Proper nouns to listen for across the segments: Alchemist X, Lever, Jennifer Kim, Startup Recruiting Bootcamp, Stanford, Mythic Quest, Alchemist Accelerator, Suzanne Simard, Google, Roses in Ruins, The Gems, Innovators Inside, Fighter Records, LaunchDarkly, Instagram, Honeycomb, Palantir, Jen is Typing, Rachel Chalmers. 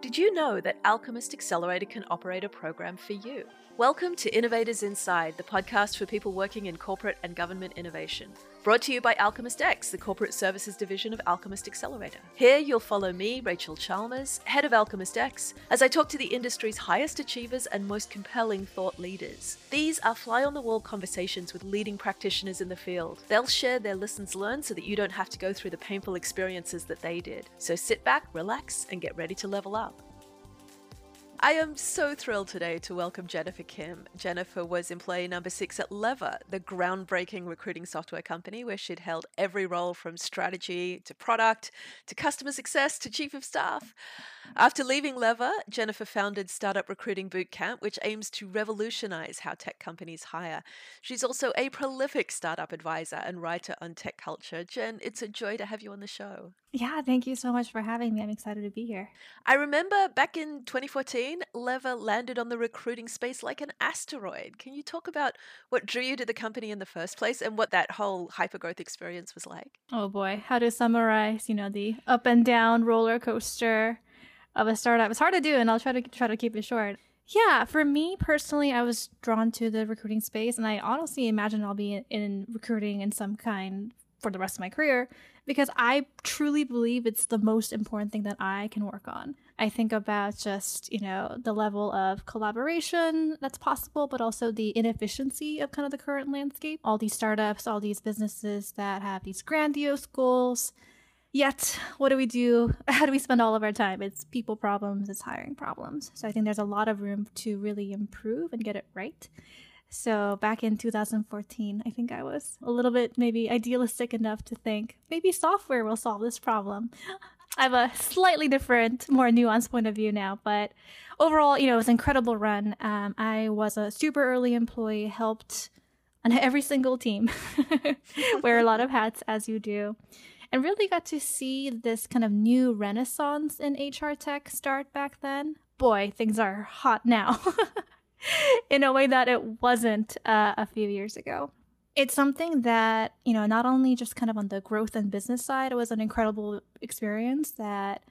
Did you know that Alchemist Accelerator can operate a program for you? Welcome to Innovators Inside, the podcast for people working in corporate and government innovation. Brought to you by Alchemist X, the corporate services division of Alchemist Accelerator. Here you'll follow me, Rachel Chalmers, head of Alchemist X, as I talk to the industry's highest achievers and most compelling thought leaders. These are fly-on-the-wall conversations with leading practitioners in the field. They'll share their lessons learned so that you don't have to go through the painful experiences that they did. So sit back, relax, and get ready to level up. I am so thrilled today to welcome Jennifer Kim. Jennifer was employee number 6 at Lever, the groundbreaking recruiting software company where she'd held every role from strategy to product to customer success to chief of staff. After leaving Lever, Jennifer founded Startup Recruiting Bootcamp, which aims to revolutionize how tech companies hire. She's also a prolific startup advisor and writer on tech culture. Jen, it's a joy to have you on the show. Yeah, thank you so much for having me. I'm excited to be here. I remember back in 2014, Lever landed on the recruiting space like an asteroid. Can you talk about what drew you to the company in the first place and what that whole hypergrowth experience was like? Oh boy, how to summarize, the up and down roller coaster of a startup. It's hard to do, and I'll try to keep it short. Yeah, for me personally, I was drawn to the recruiting space, and I honestly imagine I'll be in recruiting in some kind for the rest of my career, because I truly believe it's the most important thing that I can work on. I think about just, the level of collaboration that's possible, but also the inefficiency of kind of the current landscape. All these startups, all these businesses that have these grandiose goals. Yet, what do we do? How do we spend all of our time? It's people problems, it's hiring problems. So I think there's a lot of room to really improve and get it right. So back in 2014, I think I was a little bit maybe idealistic enough to think maybe software will solve this problem. I have a slightly different, more nuanced point of view now, but overall, it was an incredible run. I was a super early employee, helped on every single team, wear a lot of hats as you do, and really got to see this kind of new renaissance in HR tech start back then. Boy, things are hot now. In a way that it wasn't a few years ago. It's something that, not only just kind of on the growth and business side, it was an incredible experience that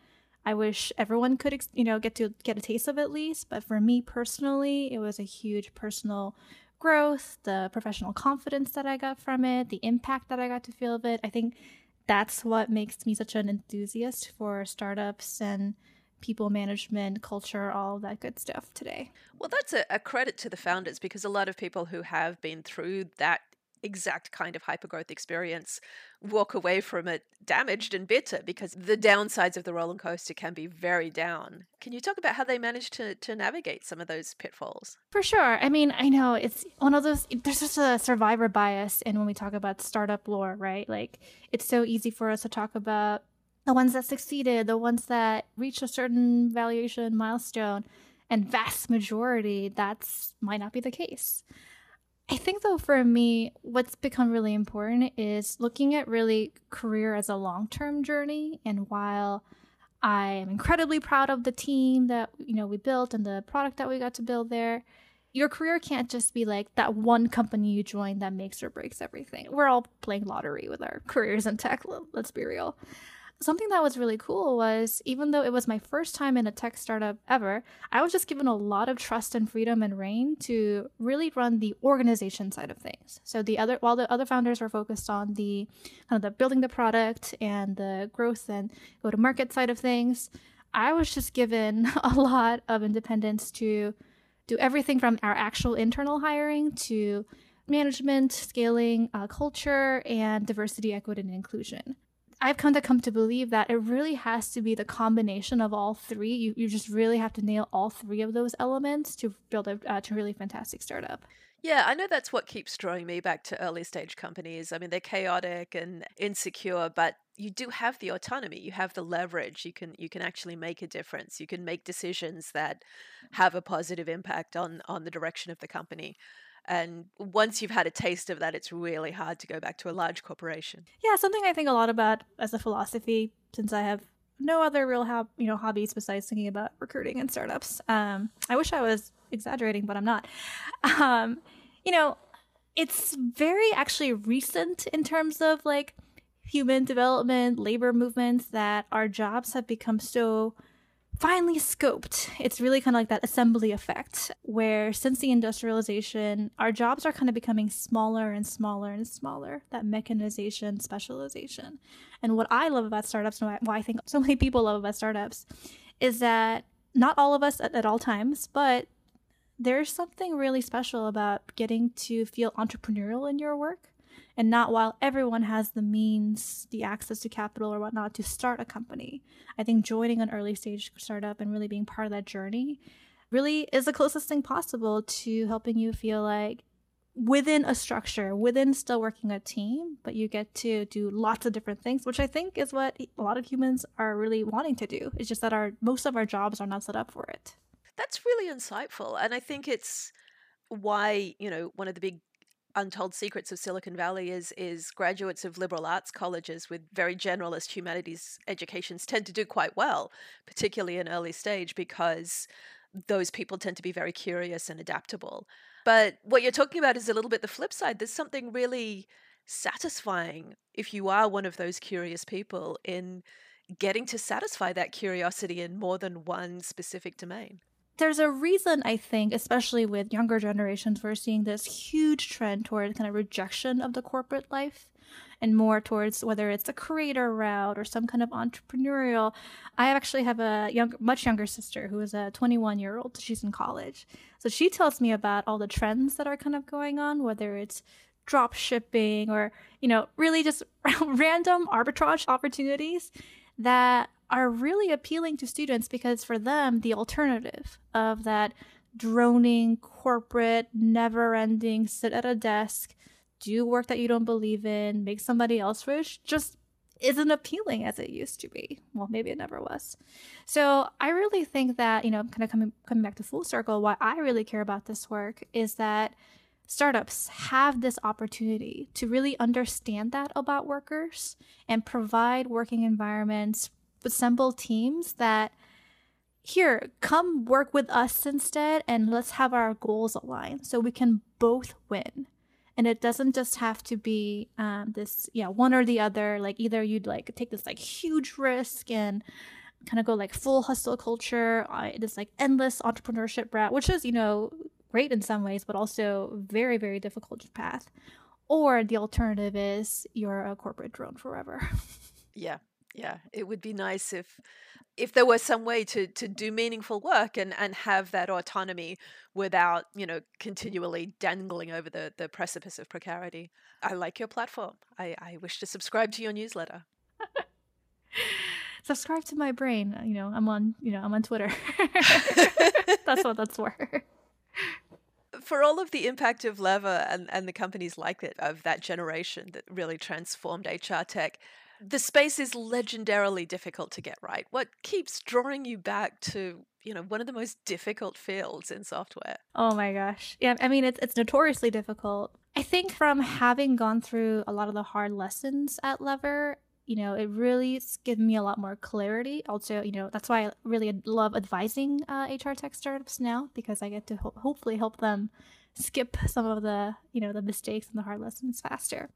I wish everyone could, get a taste of at least. But for me personally, it was a huge personal growth, the professional confidence that I got from it, the impact that I got to feel of it. I think that's what makes me such an enthusiast for startups and people management, culture, all that good stuff today. Well, that's a credit to the founders, because a lot of people who have been through that exact kind of hypergrowth experience walk away from it damaged and bitter, because the downsides of the roller coaster can be very down. Can you talk about how they managed to navigate some of those pitfalls? For sure. I mean, I know it's one of those, there's just a survivor bias. And when we talk about startup lore, right? Like, it's so easy for us to talk about the ones that succeeded, the ones that reached a certain valuation milestone, and vast majority, that's might not be the case. I think though, for me, what's become really important is looking at really career as a long-term journey. And while I'm incredibly proud of the team that, we built and the product that we got to build there, your career can't just be like that one company you join that makes or breaks everything. We're all playing lottery with our careers in tech, let's be real. Something that was really cool was, even though it was my first time in a tech startup ever, I was just given a lot of trust and freedom and reign to really run the organization side of things. So while the other founders were focused on the kind of the building the product and the growth and go to market side of things, I was just given a lot of independence to do everything from our actual internal hiring to management, scaling, culture, and diversity, equity, and inclusion. I've come to believe that it really has to be the combination of all three. You just really have to nail all three of those elements to build a really fantastic startup. Yeah, I know that's what keeps drawing me back to early stage companies. I mean, they're chaotic and insecure, but you do have the autonomy. You have the leverage. You can actually make a difference. You can make decisions that have a positive impact on the direction of the company. And once you've had a taste of that, it's really hard to go back to a large corporation. Yeah, something I think a lot about as a philosophy, since I have no other real hobbies besides thinking about recruiting and startups. I wish I was exaggerating, but I'm not. It's very actually recent in terms of like human development, labor movements, that our jobs have become so finely scoped. It's really kind of like that assembly effect where since the industrialization, our jobs are kind of becoming smaller and smaller and smaller, that mechanization, specialization. And what I love about startups and why I think so many people love about startups is that not all of us at all times, but there's something really special about getting to feel entrepreneurial in your work. And not while everyone has the means, the access to capital or whatnot to start a company. I think joining an early stage startup and really being part of that journey really is the closest thing possible to helping you feel like within a structure, within still working a team, but you get to do lots of different things, which I think is what a lot of humans are really wanting to do. It's just that most of our jobs are not set up for it. That's really insightful. And I think it's why, one of the big untold secrets of Silicon Valley is graduates of liberal arts colleges with very generalist humanities educations tend to do quite well, particularly in early stage, because those people tend to be very curious and adaptable. But what you're talking about is a little bit the flip side. There's something really satisfying if you are one of those curious people in getting to satisfy that curiosity in more than one specific domain. There's a reason, I think, especially with younger generations, we're seeing this huge trend toward kind of rejection of the corporate life and more towards whether it's a creator route or some kind of entrepreneurial. I actually have a much younger sister who is a 21-year-old. She's in college. So she tells me about all the trends that are kind of going on, whether it's drop shipping or, really just random arbitrage opportunities that are really appealing to students because for them, the alternative of that droning, corporate, never-ending, sit at a desk, do work that you don't believe in, make somebody else rich, just isn't appealing as it used to be. Well, maybe it never was. So I really think that, kind of coming back to full circle, why I really care about this work is that startups have this opportunity to really understand that about workers and provide working environments, assemble teams that here, come work with us instead and let's have our goals aligned so we can both win. And it doesn't just have to be this one or the other, like either you'd like take this like huge risk and kind of go like full hustle culture, this like endless entrepreneurship route, which is great in some ways but also very, very difficult path, or the alternative is you're a corporate drone forever. Yeah, it would be nice if there were some way to do meaningful work and have that autonomy without, continually dangling over the precipice of precarity. I like your platform. I wish to subscribe to your newsletter. Subscribe to my brain. I'm on Twitter. That's what that's for. For all of the impact of Lever and the companies like it of that generation that really transformed HR tech, the space is legendarily difficult to get right. What keeps drawing you back to, one of the most difficult fields in software? Oh my gosh. Yeah, I mean, it's notoriously difficult. I think from having gone through a lot of the hard lessons at Lever, it really gives me a lot more clarity. Also, that's why I really love advising HR tech startups now, because I get to hopefully help them skip some of the, the mistakes and the hard lessons faster.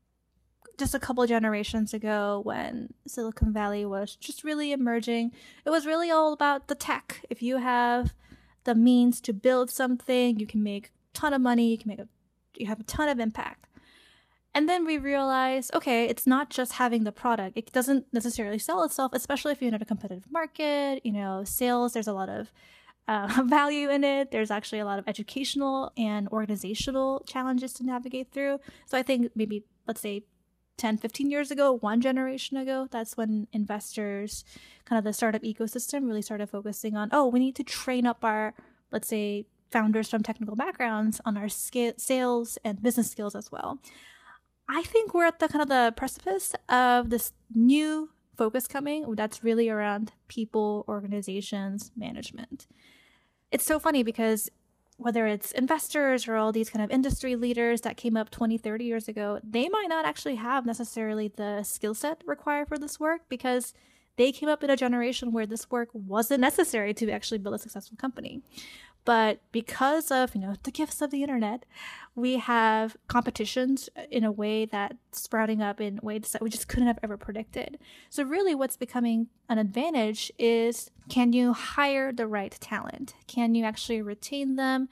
Just a couple generations ago when Silicon Valley was just really emerging, it was really all about the tech. If you have the means to build something, you can make a ton of money, you have a ton of impact. And then we realized, okay, it's not just having the product. It doesn't necessarily sell itself, especially if you're in a competitive market, sales, there's a lot of value in it. There's actually a lot of educational and organizational challenges to navigate through. So I think maybe, let's say, 10, 15 years ago, one generation ago, that's when investors, kind of the startup ecosystem, really started focusing on, we need to train up our, let's say, founders from technical backgrounds on our sales and business skills as well. I think we're at the kind of the precipice of this new focus coming that's really around people, organizations, management. It's so funny because whether it's investors or all these kind of industry leaders that came up 20, 30 years ago, they might not actually have necessarily the skill set required for this work because they came up in a generation where this work wasn't necessary to actually build a successful company. But because of, the gifts of the internet, we have competitions in a way that's sprouting up in ways that we just couldn't have ever predicted. So really what's becoming an advantage is, can you hire the right talent? Can you actually retain them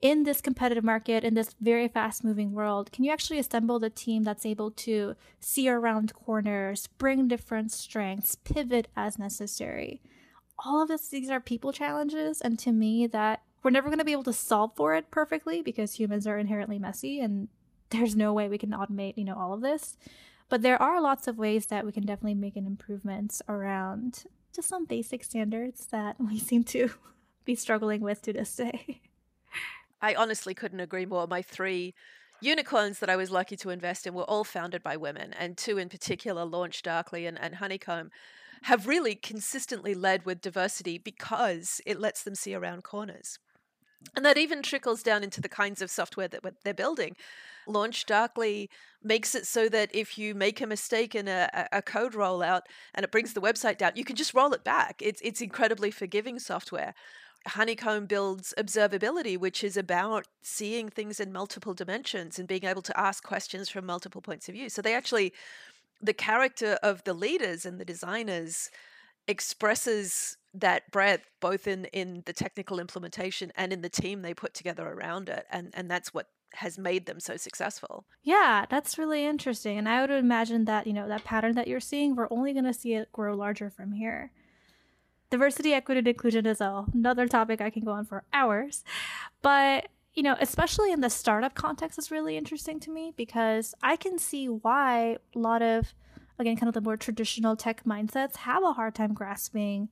in this competitive market, in this very fast moving world? Can you actually assemble the team that's able to see around corners, bring different strengths, pivot as necessary? All of this, these are people challenges. And to me, that we're never going to be able to solve for it perfectly because humans are inherently messy and there's no way we can automate, all of this. But there are lots of ways that we can definitely make an improvement around just some basic standards that we seem to be struggling with to this day. I honestly couldn't agree more. My three unicorns that I was lucky to invest in were all founded by women, and two in particular, LaunchDarkly and Honeycomb, have really consistently led with diversity because it lets them see around corners. And that even trickles down into the kinds of software that they're building. LaunchDarkly makes it so that if you make a mistake in a code rollout and it brings the website down, you can just roll it back. It's incredibly forgiving software. Honeycomb builds observability, which is about seeing things in multiple dimensions and being able to ask questions from multiple points of view. So they actually, the character of the leaders and the designers expresses that breadth both in the technical implementation and in the team they put together around it. And that's what has made them so successful. Yeah, that's really interesting. And I would imagine that, that pattern that you're seeing, we're only going to see it grow larger from here. Diversity, equity, and inclusion is another topic I can go on for hours. But, especially in the startup context is really interesting to me because I can see why a lot of, again, kind of the more traditional tech mindsets have a hard time grasping,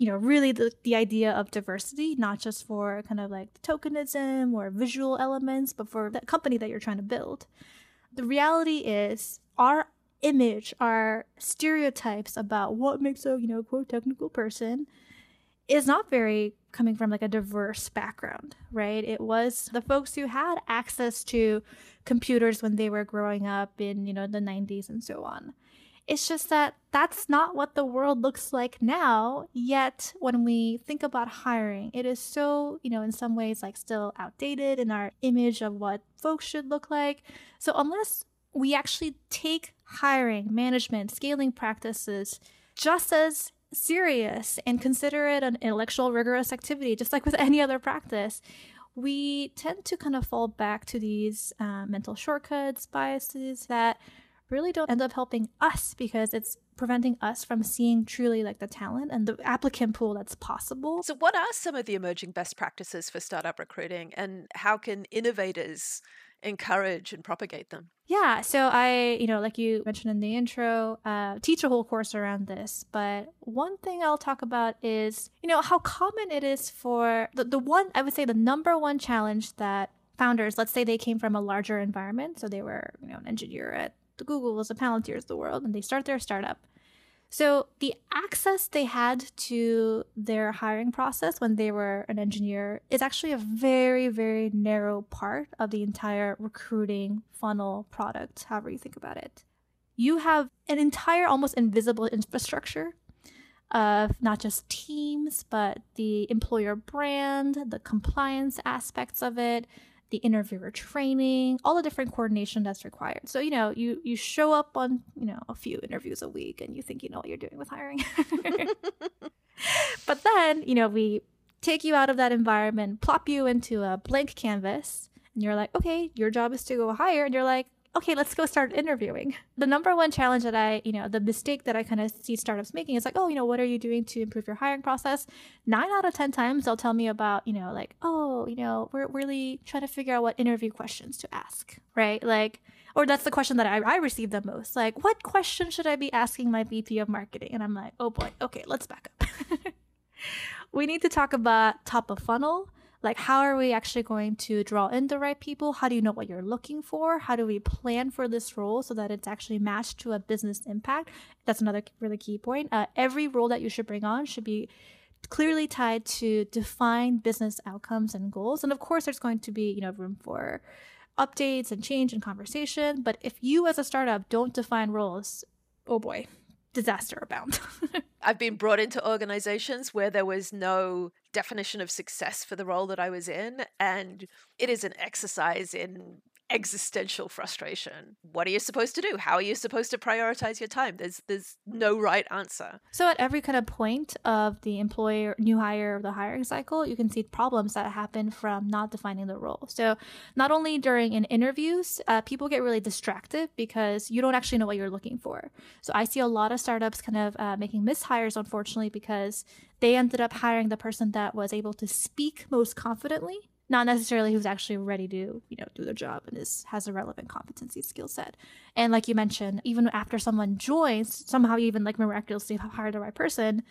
really the idea of diversity, not just for kind of like tokenism or visual elements, but for the company that you're trying to build. The reality is our image, our stereotypes about what makes a quote technical person is not very coming from like a diverse background, right? It was the folks who had access to computers when they were growing up in the 90s and so on. It's just that that's not what the world looks like now. Yet when we think about hiring, it is so in some ways like still outdated in our image of what folks should look like. So unless we actually take hiring, management, scaling practices just as serious and consider it an intellectual rigorous activity, just like with any other practice, we tend to kind of fall back to these mental shortcuts, biases that really don't end up helping us because it's preventing us from seeing truly like the talent and the applicant pool that's possible. So what are some of the emerging best practices for startup recruiting and how can innovators encourage and propagate them? Yeah. So I, like you mentioned in the intro, teach a whole course around this. But one thing I'll talk about is, how common it is for the one, I would say the number one challenge that founders, let's say they came from a larger environment. So they were, an engineer at the Googles, the Palantirs of the world, and they start their startup. So the access they had to their hiring process when they were an engineer is actually a very, very narrow part of the entire recruiting funnel product, however you think about it. You have an entire almost invisible infrastructure of not just teams, but the employer brand, the compliance aspects of it, the interviewer training, all the different coordination that's required. So, you show up on, a few interviews a week and you think you know what you're doing with hiring. But then, we take you out of that environment, plop you into a blank canvas and you're like, okay, your job is to go hire. And you're like, okay, let's go start interviewing. The number one challenge that I, the mistake that I kind of see startups making is like, oh, what are you doing to improve your hiring process? 9 out of 10 times they'll tell me about, like, oh, we're really trying to figure out what interview questions to ask, right? Like, or that's the question that I receive the most. Like, what question should I be asking my VP of marketing? And I'm like, oh boy, okay, let's back up. We need to talk about top of funnel. Like, how are we actually going to draw in the right people? How do you know what you're looking for? How do we plan for this role so that it's actually matched to a business impact? That's another really key point. Every role that you should bring on should be clearly tied to defined business outcomes and goals. And of course, there's going to be, room for updates and change and conversation. But if you as a startup don't define roles, oh boy, disaster abound. I've been brought into organizations where there was no definition of success for the role that I was in. And it is an exercise in existential frustration. What are you supposed to do? How are you supposed to prioritize your time? There's no right answer. So at every kind of point of the employer, new hire, the hiring cycle, you can see problems that happen from not defining the role. So not only during in interviews, people get really distracted because you don't actually know what you're looking for. So I see a lot of startups kind of making mishires, unfortunately, because they ended up hiring the person that was able to speak most confidently, not necessarily who's actually ready to, do their job and has a relevant competency skill set. And like you mentioned, even after someone joins, somehow you even like miraculously hired the right person.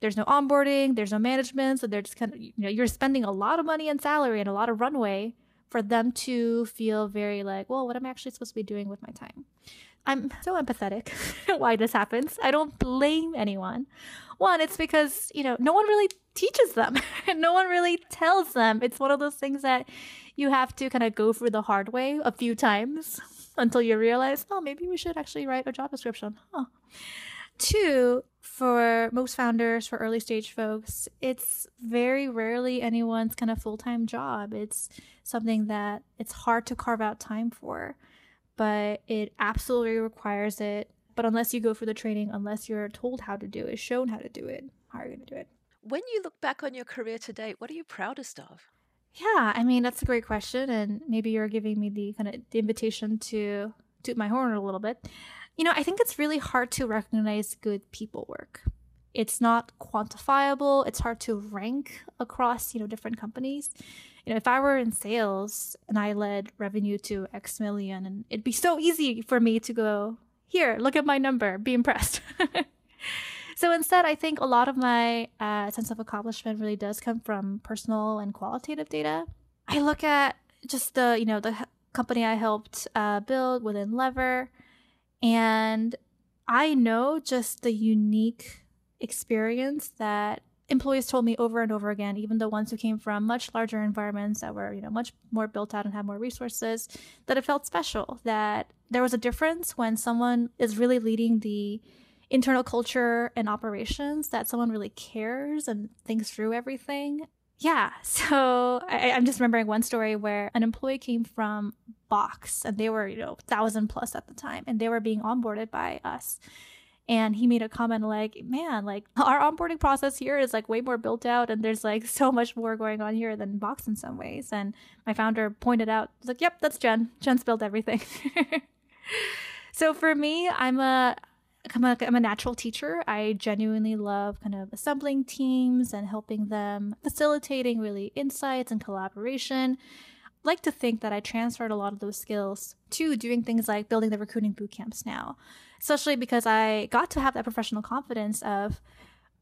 There's no onboarding, there's no management. So they're just kind of, you're spending a lot of money and salary and a lot of runway for them to feel very like, well, what am I actually supposed to be doing with my time? I'm so empathetic why this happens. I don't blame anyone. One, it's because, no one really teaches them and no one really tells them. It's one of those things that you have to kind of go through the hard way a few times until you realize, oh, maybe we should actually write a job description. Huh. Two, for most founders, for early stage folks, it's very rarely anyone's kind of full-time job. It's something that it's hard to carve out time for, but it absolutely requires it. But unless you go for the training, unless you're told how to do it, shown how to do it, how are you going to do it? When you look back on your career to date, what are you proudest of? Yeah, I mean, that's a great question. And maybe you're giving me the kind of the invitation to toot my horn a little bit. I think it's really hard to recognize good people work. It's not quantifiable. It's hard to rank across, different companies. If I were in sales and I led revenue to X million, and it'd be so easy for me to go, here, look at my number, be impressed. So instead, I think a lot of my sense of accomplishment really does come from personal and qualitative data. I look at just the, the company I helped build within Lever, and I know just the unique experience that employees told me over and over again, even the ones who came from much larger environments that were, much more built out and had more resources, that it felt special, that there was a difference when someone is really leading the internal culture and operations, that someone really cares and thinks through everything. Yeah. So I'm just remembering one story where an employee came from Box, and they were, 1,000 plus at the time, and they were being onboarded by us. And he made a comment like, man, like our onboarding process here is like way more built out, and there's like so much more going on here than Box in some ways. And my founder pointed out, like, yep, that's Jen. Jen's built everything. So for me, I'm a natural teacher. I genuinely love kind of assembling teams and helping them, facilitating really insights and collaboration. Like to think that I transferred a lot of those skills to doing things like building the recruiting bootcamps now, especially because I got to have that professional confidence of,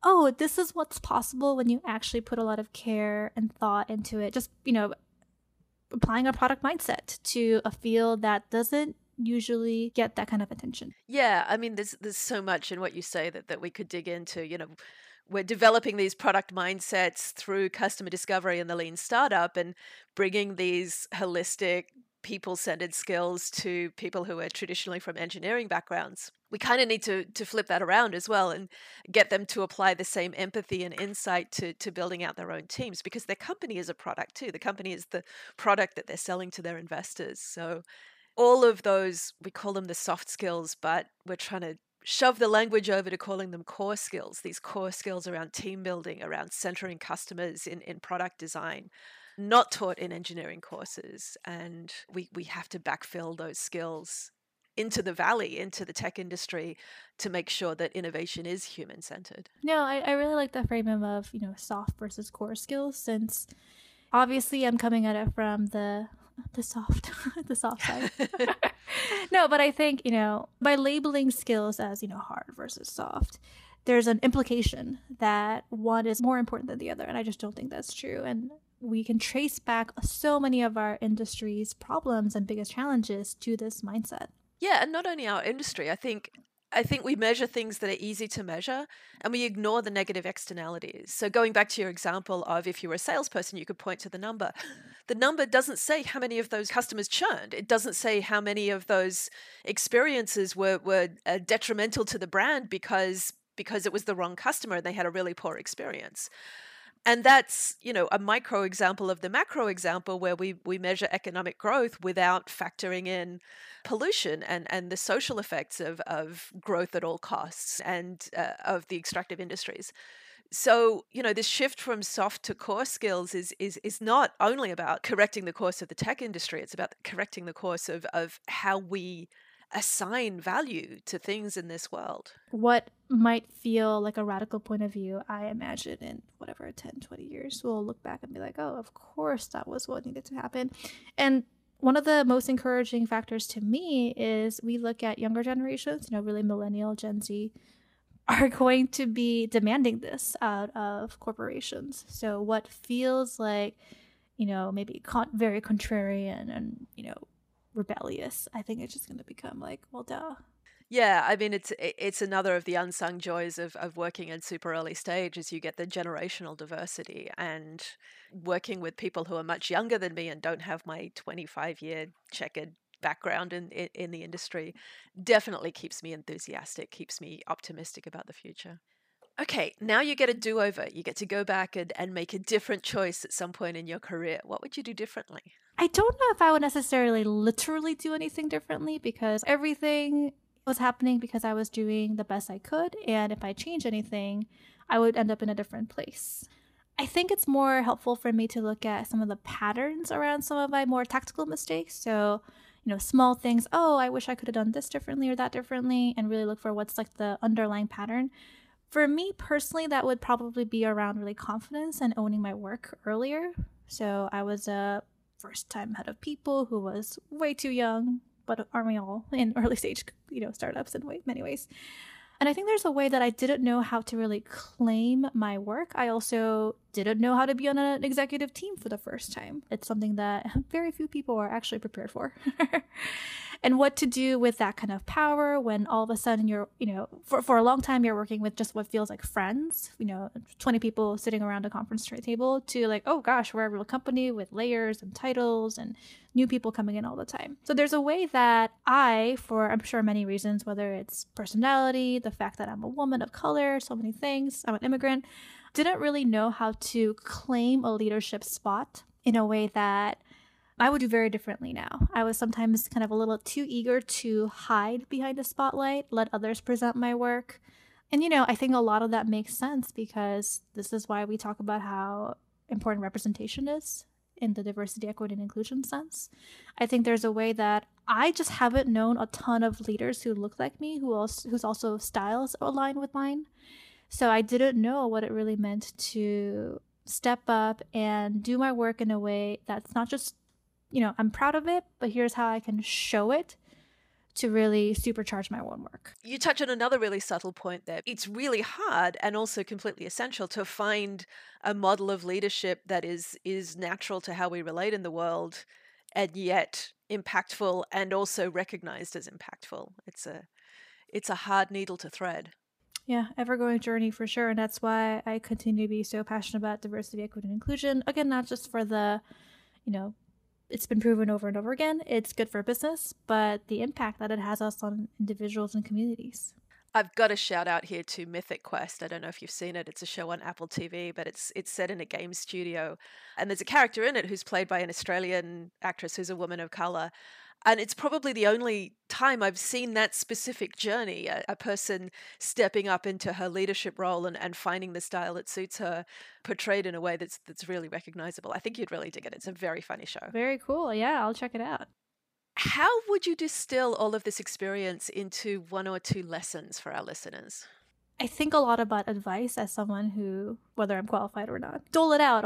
oh, this is what's possible when you actually put a lot of care and thought into it. Just, applying a product mindset to a field that doesn't usually get that kind of attention. Yeah, I mean, there's so much in what you say that we could dig into, We're developing these product mindsets through customer discovery and the lean startup, and bringing these holistic people-centered skills to people who are traditionally from engineering backgrounds. We kind of need to flip that around as well and get them to apply the same empathy and insight to building out their own teams, because their company is a product too. The company is the product that they're selling to their investors. So all of those, we call them the soft skills, but we're trying to shove the language over to calling them core skills, these core skills around team building, around centering customers in product design, not taught in engineering courses. And we have to backfill those skills into the valley, into the tech industry, to make sure that innovation is human-centered. No, I really like that framing of, soft versus core skills, since obviously I'm coming at it from the soft side. No, but I think, by labeling skills as, hard versus soft, there's an implication that one is more important than the other. And I just don't think that's true. And we can trace back so many of our industry's problems and biggest challenges to this mindset. Yeah. And not only our industry, I think we measure things that are easy to measure, and we ignore the negative externalities. So going back to your example of if you were a salesperson, you could point to the number. The number doesn't say how many of those customers churned. It doesn't say how many of those experiences were detrimental to the brand because because it was the wrong customer and they had a really poor experience. And that's, you know, a micro example of the macro example where we measure economic growth without factoring in pollution and the social effects of growth at all costs and of the extractive industries. So, you know, this shift from soft to core skills is not only about correcting the course of the tech industry, it's about correcting the course of how we assign value to things in this world. What might feel like a radical point of view, I imagine in whatever 10, 20 years, we'll look back and be like, oh, of course, that was what needed to happen. And one of the most encouraging factors to me is we look at younger generations, you know, really millennial, Gen Z, are going to be demanding this out of corporations. So what feels like, you know, maybe very contrarian and, you know, rebellious, I think it's just going to become like, well, duh. Yeah, I mean, it's another of the unsung joys of working in super early stage is you get the generational diversity, and working with people who are much younger than me and don't have my 25-year checkered background in the industry definitely keeps me enthusiastic, keeps me optimistic about the future. Okay, now you get a do-over. You get to go back and make a different choice at some point in your career. What would you do differently? I don't know if I would necessarily literally do anything differently because everything was happening because I was doing the best I could. And if I change anything, I would end up in a different place. I think it's more helpful for me to look at some of the patterns around some of my more tactical mistakes. So, you know, small things, oh, I wish I could have done this differently or that differently, and really look for what's like the underlying pattern. For me personally, that would probably be around really confidence and owning my work earlier. So I was a first-time head of people who was way too young, but aren't we all in early stage, you know, startups in many ways. And I think there's a way that I didn't know how to really claim my work. I also didn't know how to be on an executive team for the first time. It's something that very few people are actually prepared for. And what to do with that kind of power when all of a sudden you're, you know, for a long time, you're working with just what feels like friends, you know, 20 people sitting around a conference table to like, oh gosh, we're a real company with layers and titles and new people coming in all the time. So there's a way that I, for I'm sure many reasons, whether it's personality, the fact that I'm a woman of color, so many things, I'm an immigrant, didn't really know how to claim a leadership spot in a way that I would do very differently now. I was sometimes kind of a little too eager to hide behind the spotlight, let others present my work. And, you know, I think a lot of that makes sense because this is why we talk about how important representation is in the diversity, equity, and inclusion sense. I think there's a way that I just haven't known a ton of leaders who look like me, whose also styles align with mine. So I didn't know what it really meant to step up and do my work in a way that's not just, you know, I'm proud of it, but here's how I can show it to really supercharge my own work. You touch on another really subtle point there. It's really hard and also completely essential to find a model of leadership that is natural to how we relate in the world and yet impactful and also recognized as impactful. It's a hard needle to thread. Yeah, ever-going journey for sure. And that's why I continue to be so passionate about diversity, equity, and inclusion. Again, not just for the, you know, it's been proven over and over again, it's good for business, but the impact that it has us on individuals and communities. I've got a shout out here to Mythic Quest. I don't know if you've seen it. It's a show on Apple TV, but it's set in a game studio. And there's a character in it who's played by an Australian actress who's a woman of color. And it's probably the only time I've seen that specific journey, a person stepping up into her leadership role and finding the style that suits her portrayed in a way that's really recognizable. I think you'd really dig it. It's a very funny show. Very cool. Yeah, I'll check it out. How would you distill all of this experience into one or two lessons for our listeners? I think a lot about advice as someone who, whether I'm qualified or not, dole it out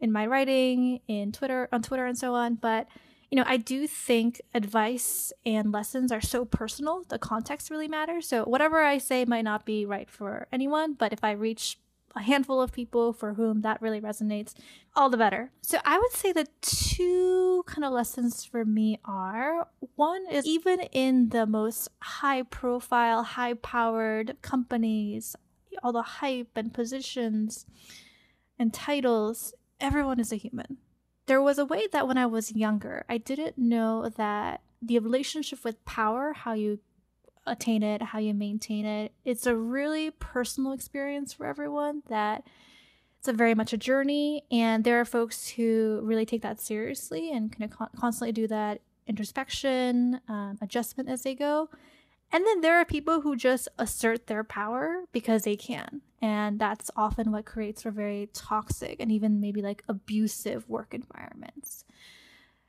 in my writing, on Twitter and so on. But you know, I do think advice and lessons are so personal. The context really matters. So whatever I say might not be right for anyone, but if I reach a handful of people for whom that really resonates, all the better. So I would say the two kind of lessons for me are, one is even in the most high profile, high powered companies, all the hype and positions and titles, everyone is a human. There was a way that when I was younger, I didn't know that the relationship with power, how you attain it, how you maintain it. It's a really personal experience for everyone, that it's a very much a journey. And there are folks who really take that seriously and kind of constantly do that introspection, adjustment as they go. And then there are people who just assert their power because they can. And that's often what creates for very toxic and even maybe like abusive work environments.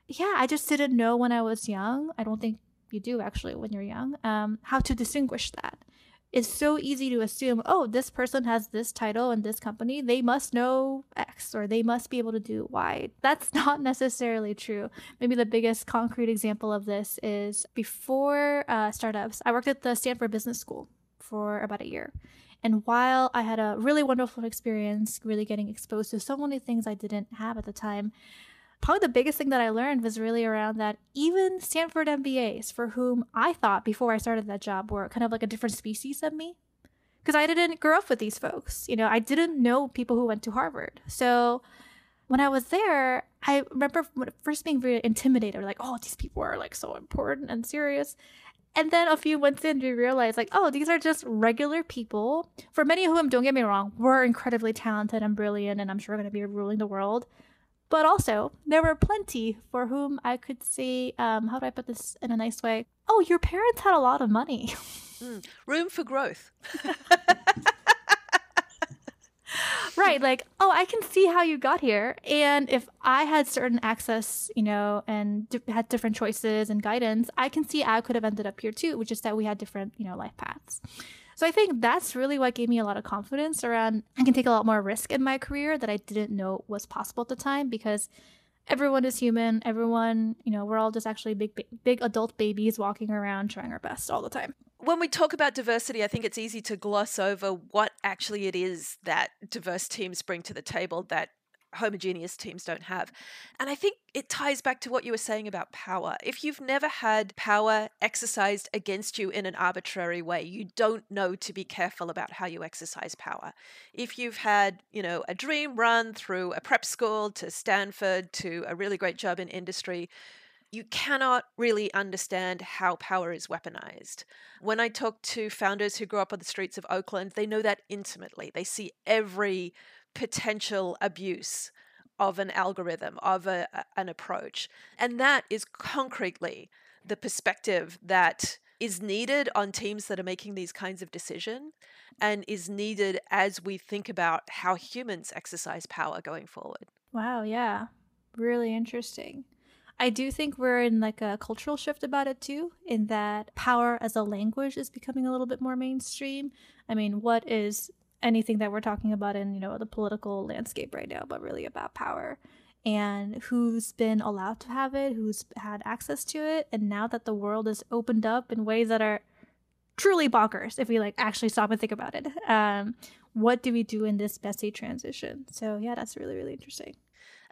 Yeah, I just didn't know when I was young. I don't think you do actually when you're young, how to distinguish that. It's so easy to assume, oh, this person has this title in this company, they must know X, or they must be able to do Y. That's not necessarily true. Maybe the biggest concrete example of this is before startups, I worked at the Stanford Business School for about a year. And while I had a really wonderful experience, really getting exposed to so many things I didn't have at the time, probably the biggest thing that I learned was really around that even Stanford MBAs, for whom I thought before I started that job were kind of like a different species than me, because I didn't grow up with these folks. You know, I didn't know people who went to Harvard. So when I was there, I remember first being very intimidated, like, oh, these people are like so important and serious. And then a few months in, we realized like, oh, these are just regular people, for many of whom, don't get me wrong, were incredibly talented and brilliant, and I'm sure going to be ruling the world. But also, there were plenty for whom I could say, how do I put this in a nice way? Oh, your parents had a lot of money. Room for growth. Right. Like, oh, I can see how you got here. And if I had certain access, you know, and had different choices and guidance, I can see I could have ended up here too, which is that we had different, you know, life paths. So I think that's really what gave me a lot of confidence around, I can take a lot more risk in my career that I didn't know was possible at the time, because everyone is human. Everyone, you know, we're all just actually big adult babies walking around trying our best all the time. When we talk about diversity, I think it's easy to gloss over what actually it is that diverse teams bring to the table that homogeneous teams don't have. And I think it ties back to what you were saying about power. If you've never had power exercised against you in an arbitrary way, you don't know to be careful about how you exercise power. If you've had, you know, a dream run through a prep school to Stanford to a really great job in industry, you cannot really understand how power is weaponized. When I talk to founders who grew up on the streets of Oakland, they know that intimately. They see every potential abuse of an algorithm, of an approach. And that is concretely the perspective that is needed on teams that are making these kinds of decisions, and is needed as we think about how humans exercise power going forward. Wow, yeah. Really interesting. I do think we're in like a cultural shift about it too, in that power as a language is becoming a little bit more mainstream. I mean, what is anything that we're talking about in, you know, the political landscape right now, but really about power and who's been allowed to have it, who's had access to it. And now that the world is opened up in ways that are truly bonkers, if we like actually stop and think about it, what do we do in this messy transition? So yeah, that's really, really interesting.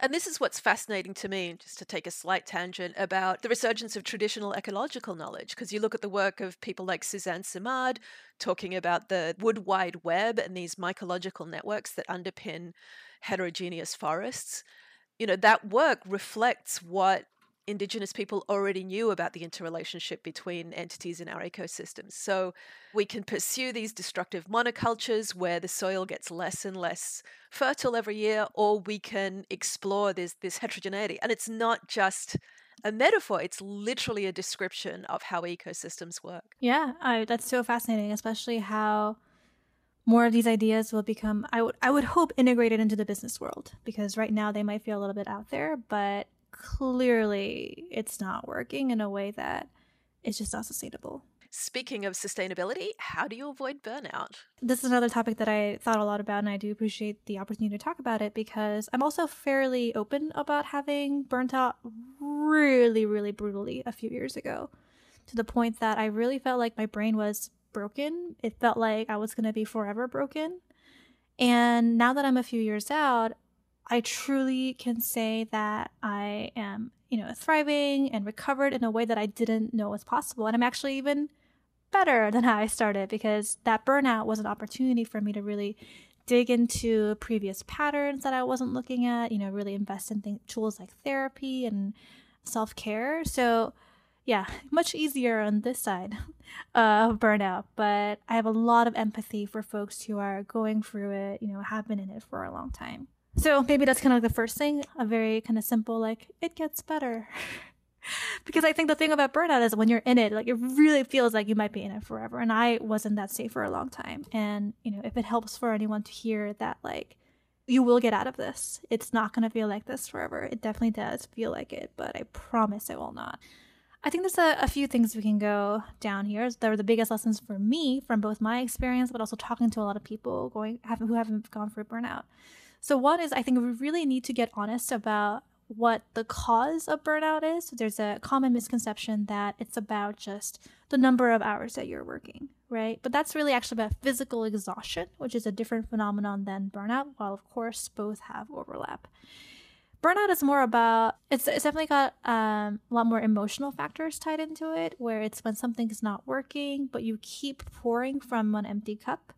And this is what's fascinating to me, just to take a slight tangent, about the resurgence of traditional ecological knowledge, because you look at the work of people like Suzanne Simard talking about the wood wide web and these mycological networks that underpin heterogeneous forests. You know, that work reflects what Indigenous people already knew about the interrelationship between entities in our ecosystems. So we can pursue these destructive monocultures where the soil gets less and less fertile every year, or we can explore this heterogeneity. And it's not just a metaphor, it's literally a description of how ecosystems work. Yeah, that's so fascinating, especially how more of these ideas will become, I would hope, integrated into the business world, because right now they might feel a little bit out there, but clearly it's not working in a way that is just not sustainable. Speaking of sustainability, how do you avoid burnout? This is another topic that I thought a lot about, and I do appreciate the opportunity to talk about it, because I'm also fairly open about having burnt out really, really brutally a few years ago, to the point that I really felt like my brain was broken. It felt like I was going to be forever broken. And now that I'm a few years out, I truly can say that I am, you know, thriving and recovered in a way that I didn't know was possible. And I'm actually even better than how I started, because that burnout was an opportunity for me to really dig into previous patterns that I wasn't looking at, you know, really invest in tools like therapy and self-care. So yeah, much easier on this side of burnout. But I have a lot of empathy for folks who are going through it, have been in it for a long time. So maybe that's kind of like the first thing, a very kind of simple, it gets better. Because I think the thing about burnout is when you're in it, it really feels like you might be in it forever. And I wasn't that safe for a long time. And, if it helps for anyone to hear that, you will get out of this. It's not going to feel like this forever. It definitely does feel like it, but I promise it will not. I think there's a few things we can go down here. They were the biggest lessons for me from both my experience, but also talking to a lot of people who haven't gone through burnout. So one is I think we really need to get honest about what the cause of burnout is. So there's a common misconception that it's about just the number of hours that you're working, right? But that's really actually about physical exhaustion, which is a different phenomenon than burnout, while of course both have overlap. Burnout is more about, it's definitely got a lot more emotional factors tied into it, where it's when something's not working, but you keep pouring from an empty cup.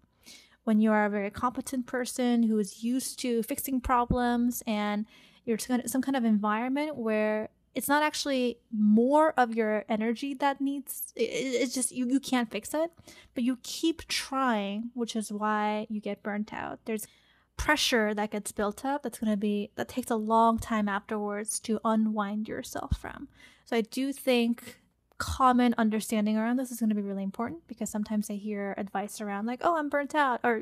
When you are a very competent person who is used to fixing problems and you're in some kind of environment where it's not actually more of your energy that needs, it's just you can't fix it, but you keep trying, which is why you get burnt out. There's pressure that gets built up that takes a long time afterwards to unwind yourself from. So I do think common understanding around this is going to be really important, because sometimes I hear advice around oh, I'm burnt out, or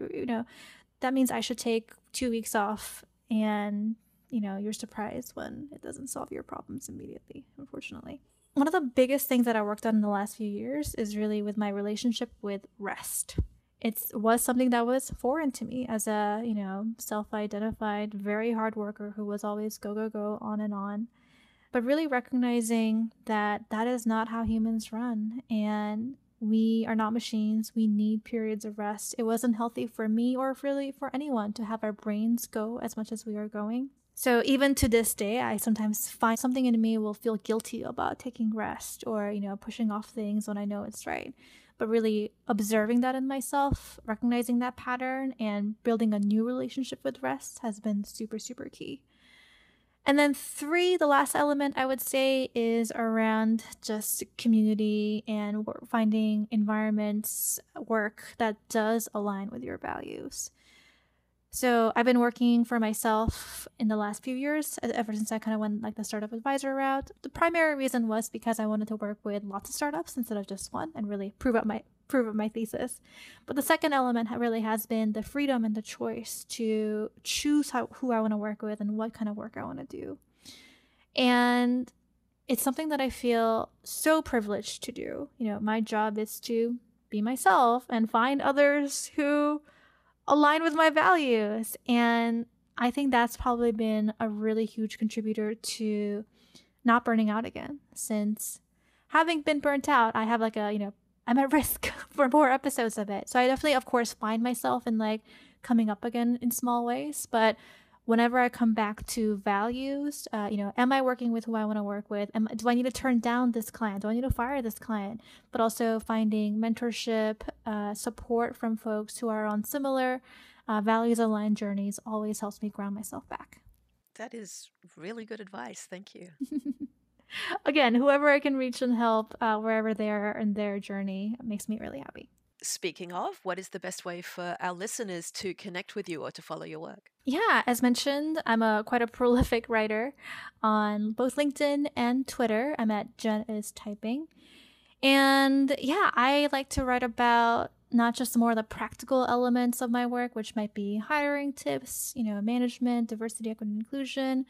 that means I should take 2 weeks off, and you're surprised when it doesn't solve your problems immediately, unfortunately. One of the biggest things that I worked on in the last few years is really with my relationship with rest. It was something that was foreign to me as a, self-identified, very hard worker who was always go, go, go, on and on. But really recognizing that is not how humans run, and we are not machines. We need periods of rest. It wasn't healthy for me or really for anyone to have our brains go as much as we are going. So even to this day, I sometimes find something in me will feel guilty about taking rest or, pushing off things when I know it's right. But really observing that in myself, recognizing that pattern, and building a new relationship with rest has been super, super key. And then three, the last element I would say is around just community and finding environments, work that does align with your values. So I've been working for myself in the last few years, ever since I kind of went the startup advisor route. The primary reason was because I wanted to work with lots of startups instead of just one and really prove up my thesis. But the second element really has been the freedom and the choice to choose who I want to work with and what kind of work I want to do. And it's something that I feel so privileged to do. My job is to be myself and find others who align with my values. And I think that's probably been a really huge contributor to not burning out again. Since having been burnt out, I have I'm at risk for more episodes of it. So I definitely, of course, find myself in coming up again in small ways. But whenever I come back to values, am I working with who I want to work with? Do I need to turn down this client? Do I need to fire this client? But also finding mentorship, support from folks who are on similar values-aligned journeys always helps me ground myself back. That is really good advice. Thank you. Again, whoever I can reach and help wherever they are in their journey makes me really happy. Speaking of, what is the best way for our listeners to connect with you or to follow your work? Yeah, as mentioned, I'm quite a prolific writer on both LinkedIn and Twitter. I'm at Jen is Typing. And yeah, I like to write about not just more of the practical elements of my work, which might be hiring tips, management, diversity, equity, and inclusion.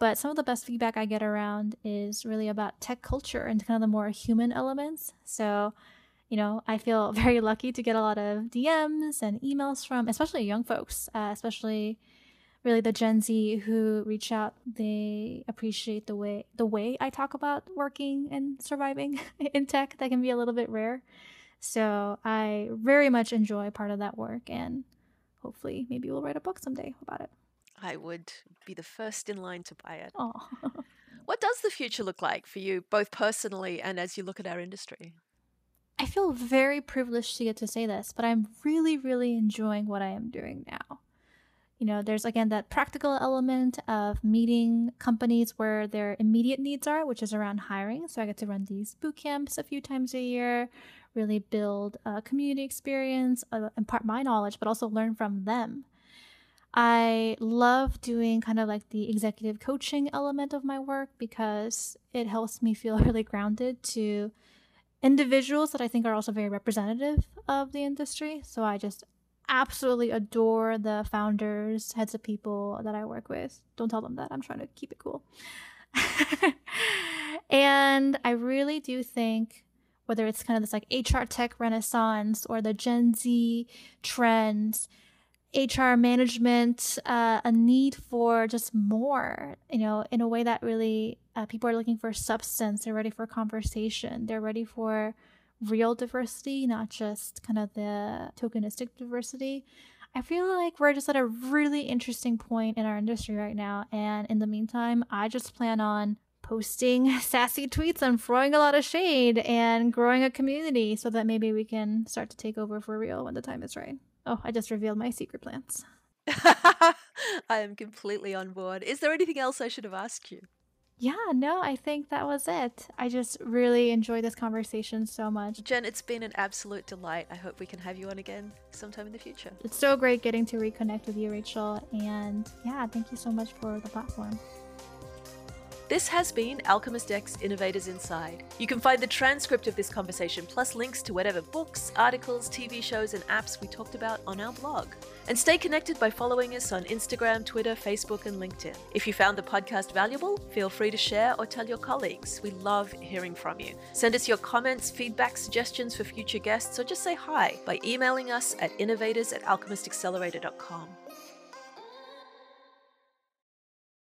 But some of the best feedback I get around is really about tech culture and kind of the more human elements. So I feel very lucky to get a lot of DMs and emails from especially young folks, especially really the Gen Z who reach out. They appreciate the way I talk about working and surviving in tech. That can be a little bit rare. So I very much enjoy part of that work, and hopefully maybe we'll write a book someday about it. I would be the first in line to buy it. What does the future look like for you, both personally and as you look at our industry? I feel very privileged to get to say this, but I'm really, really enjoying what I am doing now. You know, there's again that practical element of meeting companies where their immediate needs are, which is around hiring. So I get to run these boot camps a few times a year, really build a community experience, impart my knowledge, but also learn from them. I love doing kind of like the executive coaching element of my work because it helps me feel really grounded to individuals that I think are also very representative of the industry. So I just absolutely adore the founders, heads of people that I work with. Don't tell them that. I'm trying to keep it cool. And I really do think whether it's kind of this like HR tech renaissance or the Gen Z trends, HR management, a need for just more, you know, in a way that really people are looking for substance. They're ready for conversation. They're ready for real diversity, not just kind of the tokenistic diversity. I feel like we're just at a really interesting point in our industry right now. And in the meantime, I just plan on posting sassy tweets and throwing a lot of shade and growing a community so that maybe we can start to take over for real when the time is right. Oh, I just revealed my secret plans. I am completely on board. Is there anything else I should have asked you? Yeah, no, I think that was it. I just really enjoyed this conversation so much. Jen, it's been an absolute delight. I hope we can have you on again sometime in the future. It's so great getting to reconnect with you, Rachel. And yeah, thank you so much for the platform. This has been Alchemist X Innovators Inside. You can find the transcript of this conversation plus links to whatever books, articles, TV shows, and apps we talked about on our blog. And stay connected by following us on Instagram, Twitter, Facebook, and LinkedIn. If you found the podcast valuable, feel free to share or tell your colleagues. We love hearing from you. Send us your comments, feedback, suggestions for future guests, or just say hi by emailing us at innovators@alchemistaccelerator.com.